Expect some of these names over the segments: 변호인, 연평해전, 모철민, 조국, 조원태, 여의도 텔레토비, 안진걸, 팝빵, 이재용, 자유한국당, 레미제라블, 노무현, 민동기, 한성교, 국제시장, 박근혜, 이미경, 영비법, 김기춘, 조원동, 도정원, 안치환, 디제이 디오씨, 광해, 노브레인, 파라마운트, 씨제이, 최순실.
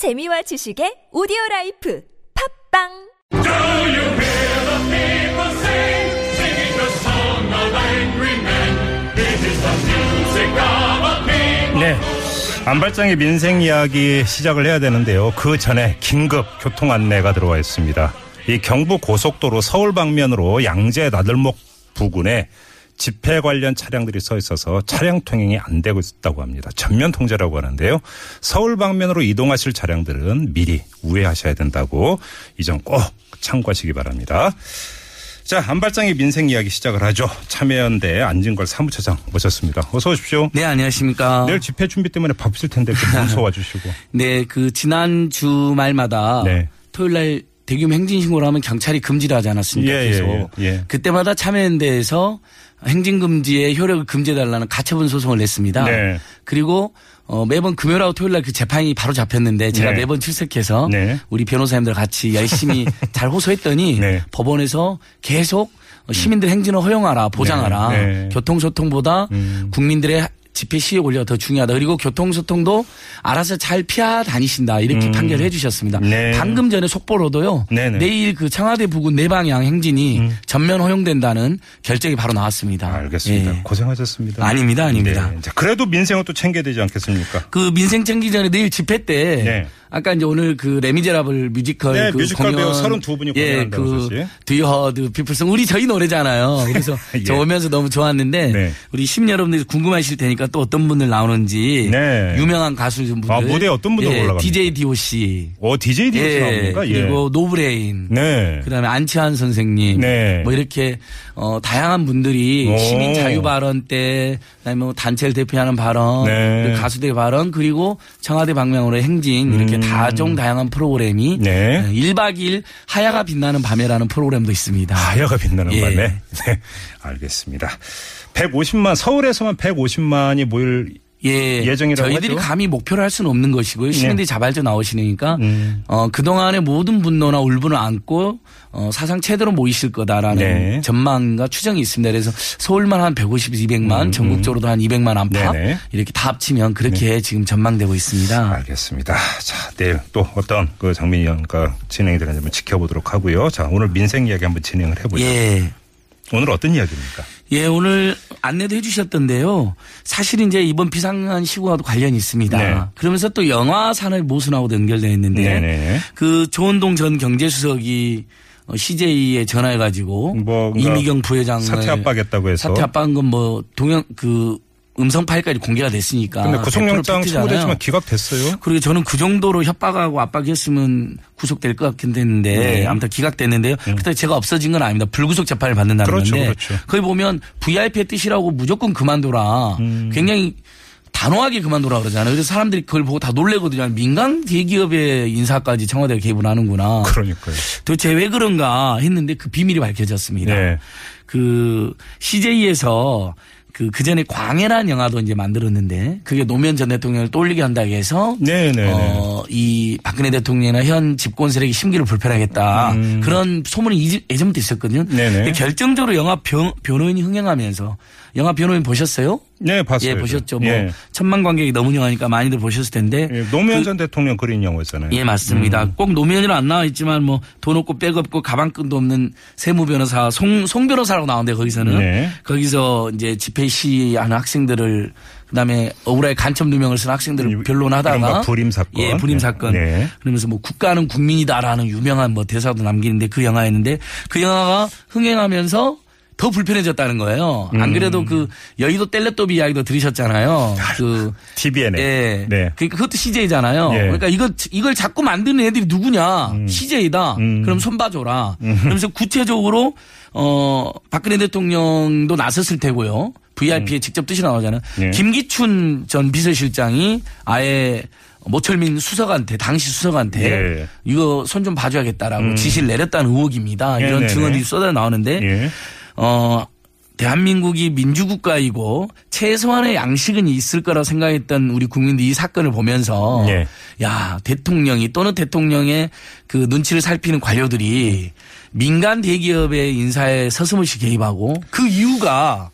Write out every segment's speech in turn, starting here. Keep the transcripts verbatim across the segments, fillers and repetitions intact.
재미와 지식의 오디오라이프 팝빵. 네, 안발장의 민생 이야기 시작을 해야 되는데요. 그 전에 긴급 교통 안내가 들어와 있습니다. 이 경부 고속도로 서울 방면으로 양재 나들목 부근에 집회 관련 차량들이 서 있어서 차량 통행이 안 되고 있다고 합니다. 전면 통제라고 하는데요. 서울 방면으로 이동하실 차량들은 미리 우회하셔야 된다고 이 점 꼭 참고하시기 바랍니다. 자, 안발장의 민생 이야기 시작을 하죠. 참여연대 안진걸 사무처장 모셨습니다. 어서 오십시오. 네, 안녕하십니까. 내일 집회 준비 때문에 바쁘실 텐데 분소 와주시고. 네, 그 지난 주말마다 네. 토요일 날 대규모 행진신고를 하면 경찰이 금지를 하지 않았습니까? 예, 그래서 예, 예. 그때마다 참여연대에서 행진금지의 효력을 금지해달라는 가처분 소송을 냈습니다. 네. 그리고 어, 매번 금요일하고 토요일날 그 재판이 바로 잡혔는데 제가 네. 매번 출석해서 네. 우리 변호사님들 같이 열심히 잘 호소했더니 네. 법원에서 계속 시민들 행진을 허용하라, 보장하라. 네. 네. 교통소통보다 음. 국민들의 집회 시위에 권리가 더 중요하다. 그리고 교통소통도 알아서 잘 피하 다니신다. 이렇게 음. 판결을 해 주셨습니다. 네. 방금 전에 속보로도요. 네네. 내일 그 청와대 부근 네 방향 행진이 음. 전면 허용된다는 결정이 바로 나왔습니다. 알겠습니다. 예. 고생하셨습니다. 아닙니다. 아닙니다. 네. 자, 그래도 민생은 또 챙겨야 되지 않겠습니까? 그 민생 챙기기 전에 내일 집회 때 네. 아까 이제 오늘 그 레미제라블 뮤지컬 네, 그 뮤지컬 공연, 배우 서른두 분이 예, 공연한다고 그 듀허드 피플송 우리 저희 노래잖아요. 그래서 예. 저 오면서 너무 좋았는데 네. 우리 시민 여러분들이 궁금하실 테니까 또 어떤 분들 나오는지 네. 유명한 가수 분들 아, 무대에 어떤 분들 예, 올라갑니까? 디제이 디오씨. 어, 디제이 디오씨 예, 나옵니까? 예. 그리고 노브레인. 네. 그다음에 안치환 선생님. 네. 뭐 이렇게 어, 다양한 분들이 오. 시민 자유 발언 때 그다음에 뭐 단체를 대표하는 발언, 네. 가수들 발언 그리고 청와대 방향으로 행진 이렇게 음. 다종 다양한 프로그램이 네. 일박 이일 하야가 빛나는 밤에라는 프로그램도 있습니다. 하야가 빛나는 예. 밤에. 네. 알겠습니다. 백오십만 서울에서만 백오십만이 모일 예, 예정이라고 저희들이 하죠? 감히 목표를 할 수는 없는 것이고요. 시민들이 네. 자발적으로 나오시니까 음. 어, 그동안의 모든 분노나 울분을 안고 어, 사상 최대로 모이실 거다라는 네. 전망과 추정이 있습니다. 그래서 서울만 한 백오십, 이백만 음. 전국적으로도 한 이백만 안팎 네네. 이렇게 다 합치면 그렇게 네. 지금 전망되고 있습니다. 알겠습니다. 자, 내일 또 어떤 그 장민희 연가 진행이 되는지 한번 지켜보도록 하고요. 자, 오늘 민생 이야기 한번 진행을 해보죠. 예. 오늘 어떤 이야기입니까? 예, 오늘 안내도 해 주셨던데요. 사실 이제 이번 비상한 시국과도 관련이 있습니다. 네. 그러면서 또 영화산업 모순하고도 연결되어 있는데 네네. 그 조원동 전 경제수석이 씨제이에 전화해가지고 뭐 이미경 부회장을 사퇴 압박했다고 해서 사퇴 압박한 건 뭐 동영 그 음성 파일까지 공개가 됐으니까. 근데 구속영장 청구됐지만 기각됐어요. 그리고 저는 그 정도로 협박하고 압박했으면 구속될 것 같긴 했는데 네. 아무튼 기각됐는데요. 음. 그때 제가 없어진 건 아닙니다. 불구속 재판을 받는다는 그렇죠, 건데. 그렇죠. 거기 보면 브이아이피의 뜻이라고 무조건 그만둬라. 음. 굉장히 단호하게 그만둬라 그러잖아요. 그래서 사람들이 그걸 보고 다 놀래거든요. 민간 대기업의 인사까지 청와대가 개입을 하는구나. 그러니까요. 도대체 왜 그런가 했는데 그 비밀이 밝혀졌습니다. 네. 그 씨제이에서 그, 그 전에 광해라는 영화도 이제 만들었는데 그게 노무현 전 대통령을 떠올리게 한다고 해서 네네네. 어, 이 박근혜 대통령이나 현 집권 세력이 심기를 불편하겠다 음. 그런 소문이 예전부터 있었거든요. 네네. 근데 결정적으로 영화 변, 변호인이 흥행하면서 영화 변호인 보셨어요? 네, 봤어요. 예, 보셨죠. 뭐 예. 천만 관객이 넘은 영화니까 많이들 보셨을 텐데. 예, 노무현 그, 전 대통령 그린 영화였잖아요. 예, 맞습니다. 음. 꼭 노무현이라 안 나와 있지만 뭐 돈 없고 백 없고 가방끈도 없는 세무 변호사 송, 송 변호사라고 나오는데 거기서는 네. 거기서 이제 집회 시위하는 학생들을 그다음에 억울하게 간첩 누명을 쓴 학생들을 변론하다가 불임 사건, 예, 불임 사건. 네. 그러면서 뭐 국가는 국민이다라는 유명한 뭐 대사도 남기는데 그 영화였는데 그 영화가 흥행하면서. 더 불편해졌다는 거예요. 음. 안 그래도 그 여의도 텔레토비 이야기도 들으셨잖아요. 그 티비엔에. 예. 네. 그러니까 그것도 씨제이잖아요. 예. 그러니까 이걸 이걸 자꾸 만드는 애들이 누구냐? 음. 씨제이다. 음. 그럼 손 봐줘라. 음. 그러면서 구체적으로 어 박근혜 대통령도 나섰을 테고요. 브이아이피에 음. 직접 뜻이 나오잖아요. 예. 김기춘 전 비서실장이 아예 모철민 수석한테 당시 수석한테 예. 이거 손 좀 봐줘야겠다라고 음. 지시를 내렸다는 의혹입니다. 예. 이런 네네. 증언들이 쏟아 나오는데. 예. 어, 대한민국이 민주국가이고 최소한의 양식은 있을 거라고 생각했던 우리 국민들이 이 사건을 보면서 네. 야, 대통령이 또는 대통령의 그 눈치를 살피는 관료들이 민간 대기업의 인사에 서슴없이 개입하고 그 이유가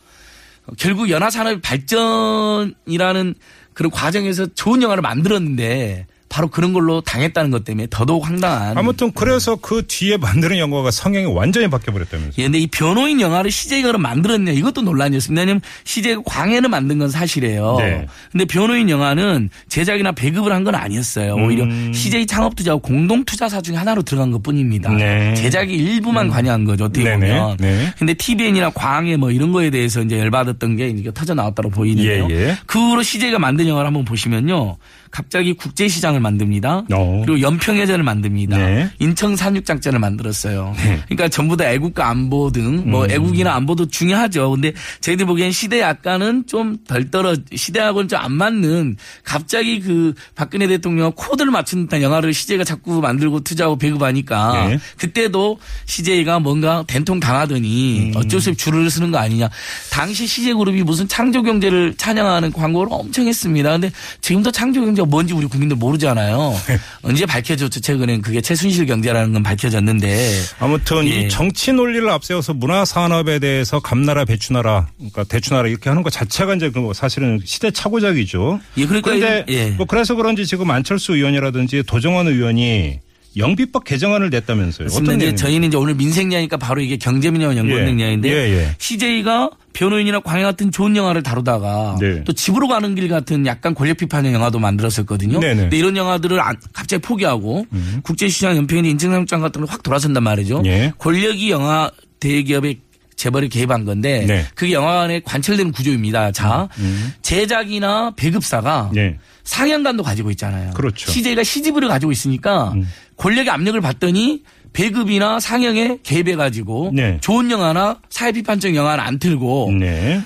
결국 연화산업 발전이라는 그런 과정에서 좋은 영화를 만들었는데 바로 그런 걸로 당했다는 것 때문에 더더욱 황당한. 아무튼 그래서 그 뒤에 만드는 영화가 성향이 완전히 바뀌어버렸다면서요. 예, 근데 이 변호인 영화를 씨제이가 만들었냐 이것도 논란이었습니다. 왜냐하면 씨제이가 광해를 만든 건 사실이에요. 네. 근데 변호인 영화는 제작이나 배급을 한 건 아니었어요. 오히려 음. 씨제이 창업투자하고 공동투자사 중에 하나로 들어간 것뿐입니다. 네. 제작이 일부만 음. 관여한 거죠. 어떻게 네네. 보면. 네. 근데 티비엔이나 광해 뭐 이런 거에 대해서 이제 열받았던 게 이게 터져나왔다고 보이는데요. 예, 예. 그 후로 씨제이가 만든 영화를 한번 보시면요. 갑자기 국제시장을 만듭니다. 오. 그리고 연평해전을 만듭니다. 네. 인천 산륙작전을 만들었어요. 네. 그러니까 전부 다 애국과 안보 등 뭐 음. 애국이나 안보도 중요하죠. 근데 저희들 보기엔 시대 약간은 좀 덜 떨어 시대하고는 좀 안 맞는 갑자기 그 박근혜 대통령 코드를 맞춘 듯한 영화를 씨제이가 자꾸 만들고 투자하고 배급하니까 네. 그때도 씨제이가 뭔가 된통 당하더니 음. 어쩔 수 없이 줄을 서는 거 아니냐. 당시 씨제이그룹이 무슨 창조경제를 찬양하는 광고를 엄청 했습니다. 근데 지금도 창조경제 뭔지 우리 국민들 모르잖아요. 언제 밝혀졌죠? 최근엔 그게 최순실 경제라는 건 밝혀졌는데. 아무튼 예. 이 정치 논리를 앞세워서 문화 산업에 대해서 감나라 배추나라, 그러니까 대추나라 이렇게 하는 것 자체가 이제 사실은 시대착오작이죠. 예, 그러니까 그런데 예. 뭐 그래서 그런지 지금 안철수 의원이라든지 도정원 의원이 영비법 개정안을 냈다면서요. 어떤 이제 저희는 이제 오늘 민생야니까 바로 이게 경제민영화 연관능력인데 예. 예, 예. 씨제이가 변호인이나 광해 같은 좋은 영화를 다루다가 네. 또 집으로 가는 길 같은 약간 권력 비판의 영화도 만들었었거든요. 네네. 근데 이런 영화들을 갑자기 포기하고 음. 국제시장 연평해전 인천상륙전 같은 걸 확 돌아선단 말이죠. 예. 권력이 영화 대기업의 재벌이 개입한 건데 네. 그게 영화관에 관철되는 구조입니다. 자, 음. 제작이나 배급사가 네. 상영관도 가지고 있잖아요. 그렇죠. 씨제이가 씨지브이를 가지고 있으니까 음. 권력의 압력을 받더니 배급이나 상영에 개입해가지고 네. 좋은 영화나 사회비판적 영화는 안 틀고 네.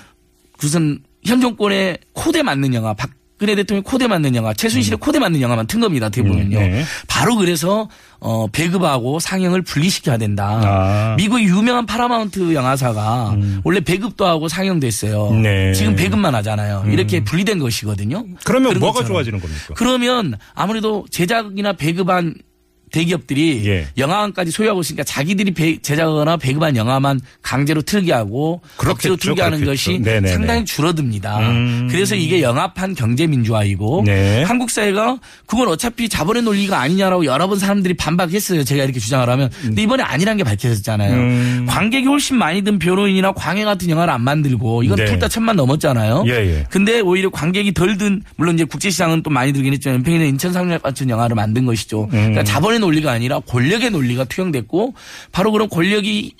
무슨 현 정권의 코드에 맞는 영화 박근혜 대통령 코드에 맞는 영화 최순실의 음. 코드에 맞는 영화만 튼 겁니다. 어떻게 보면요. 음, 네. 바로 그래서 어, 배급하고 상영을 분리시켜야 된다. 아. 미국의 유명한 파라마운트 영화사가 음. 원래 배급도 하고 상영도 했어요. 네. 지금 배급만 하잖아요. 음. 이렇게 분리된 것이거든요. 그러면 뭐가 것처럼. 좋아지는 겁니까? 그러면 아무래도 제작이나 배급한 대기업들이 예. 영화관까지 소유하고 있으니까 자기들이 배, 제작하거나 배급한 영화만 강제로 틀게 하고 억지로 틀게 하는 그렇겠죠. 것이 네네네. 상당히 줄어듭니다. 음. 그래서 이게 영합한 경제민주화이고 네. 한국 사회가 그건 어차피 자본의 논리가 아니냐라고 여러 번 사람들이 반박했어요. 제가 이렇게 주장을 하면. 근데 이번에 아니란 게 밝혀졌잖아요. 음. 관객이 훨씬 많이 든 변호인이나 광해 같은 영화를 안 만들고 이건 네. 둘 다 천만 넘었잖아요. 예예. 근데 오히려 관객이 덜 든 물론 이제 국제시장은 또 많이 들긴 했지만 연평해는 인천상륙 같은 영화를 만든 것이죠. 음. 그러니까 자본의 논리가 아니라 권력의 논리가 투영됐고 바로 그런 권력이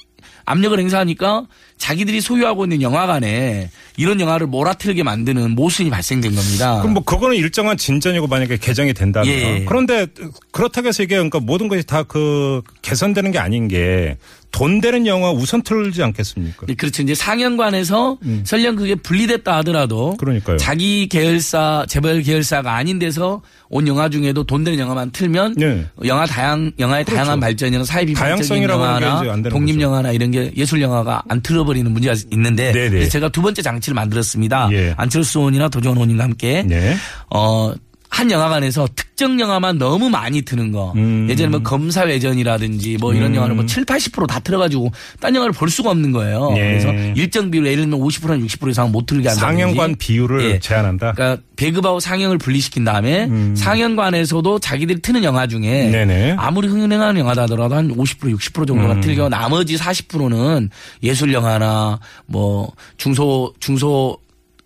압력을 행사하니까 자기들이 소유하고 있는 영화관에 이런 영화를 몰아틀게 만드는 모순이 발생된 겁니다. 그럼 뭐 그거는 일정한 진전이고 만약에 개정이 된다면 예. 그런데 그렇다고 해서 이게 그러니까 모든 것이 다 그 개선되는 게 아닌 게 돈 되는 영화 우선 틀지 않겠습니까? 예, 그렇죠. 이제 상영관에서 음. 설령 그게 분리됐다 하더라도 그러니까요. 자기 계열사, 재벌 계열사가 아닌 데서 온 영화 중에도 돈 되는 영화만 틀면 네. 영화 다양, 영화의 그렇죠. 다양한 발전이나 사회비판적인 영화나 독립영화나 이런 게 예술영화가 안 틀어버리는 문제가 있는데 네네. 제가 두 번째 장치를 만들었습니다. 예. 안철수 의원이나 도정원 의원님과 함께 네. 어, 한 영화관에서 특정 영화만 너무 많이 트는 거. 음. 예전에 뭐 검사회전이라든지 뭐 이런 음. 영화를 뭐 칠십, 팔십 퍼센트 다 틀어가지고 딴 영화를 볼 수가 없는 거예요. 예. 그래서 일정 비율 예를 들면 오십 퍼센트나 육십 퍼센트 이상 못 틀게 한다든지. 상영관 비율을 예. 제한한다. 그러니까 배급하고 상영을 분리시킨 다음에 음. 상영관에서도 자기들이 트는 영화 중에 네네. 아무리 흥행하는 영화다 하더라도 한 오십 퍼센트, 육십 퍼센트 정도가 음. 틀고 나머지 사십 퍼센트는 예술 영화나 뭐 중소 중소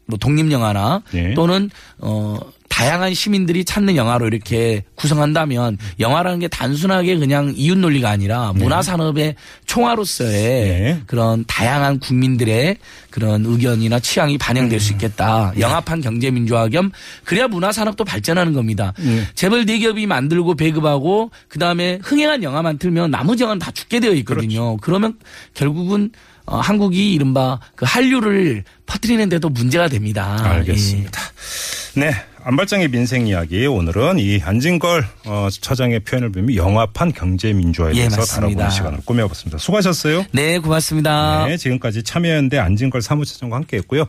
뭐 독립 영화나 예. 또는 어. 다양한 시민들이 찾는 영화로 이렇게 구성한다면 영화라는 게 단순하게 그냥 이웃 논리가 아니라 네. 문화산업의 총화로서의 네. 그런 다양한 국민들의 그런 의견이나 취향이 반영될 수 있겠다. 네. 영합한 경제민주화 겸 그래야 문화산업도 발전하는 겁니다. 네. 재벌 대기업이 만들고 배급하고 그다음에 흥행한 영화만 틀면 나머지 영화는 다 죽게 되어 있거든요. 그렇지. 그러면 결국은 어, 한국이 이른바 그 한류를 퍼뜨리는데도 문제가 됩니다. 알겠습니다. 예. 네. 안발장의 민생 이야기 오늘은 이 안진걸 어, 처장의 표현을 빌미 영합한 경제민주화에 대해서 예, 다뤄보는 시간을 꾸며봤습니다. 수고하셨어요. 네. 고맙습니다. 네, 지금까지 참여연대 안진걸 사무처장과 함께했고요.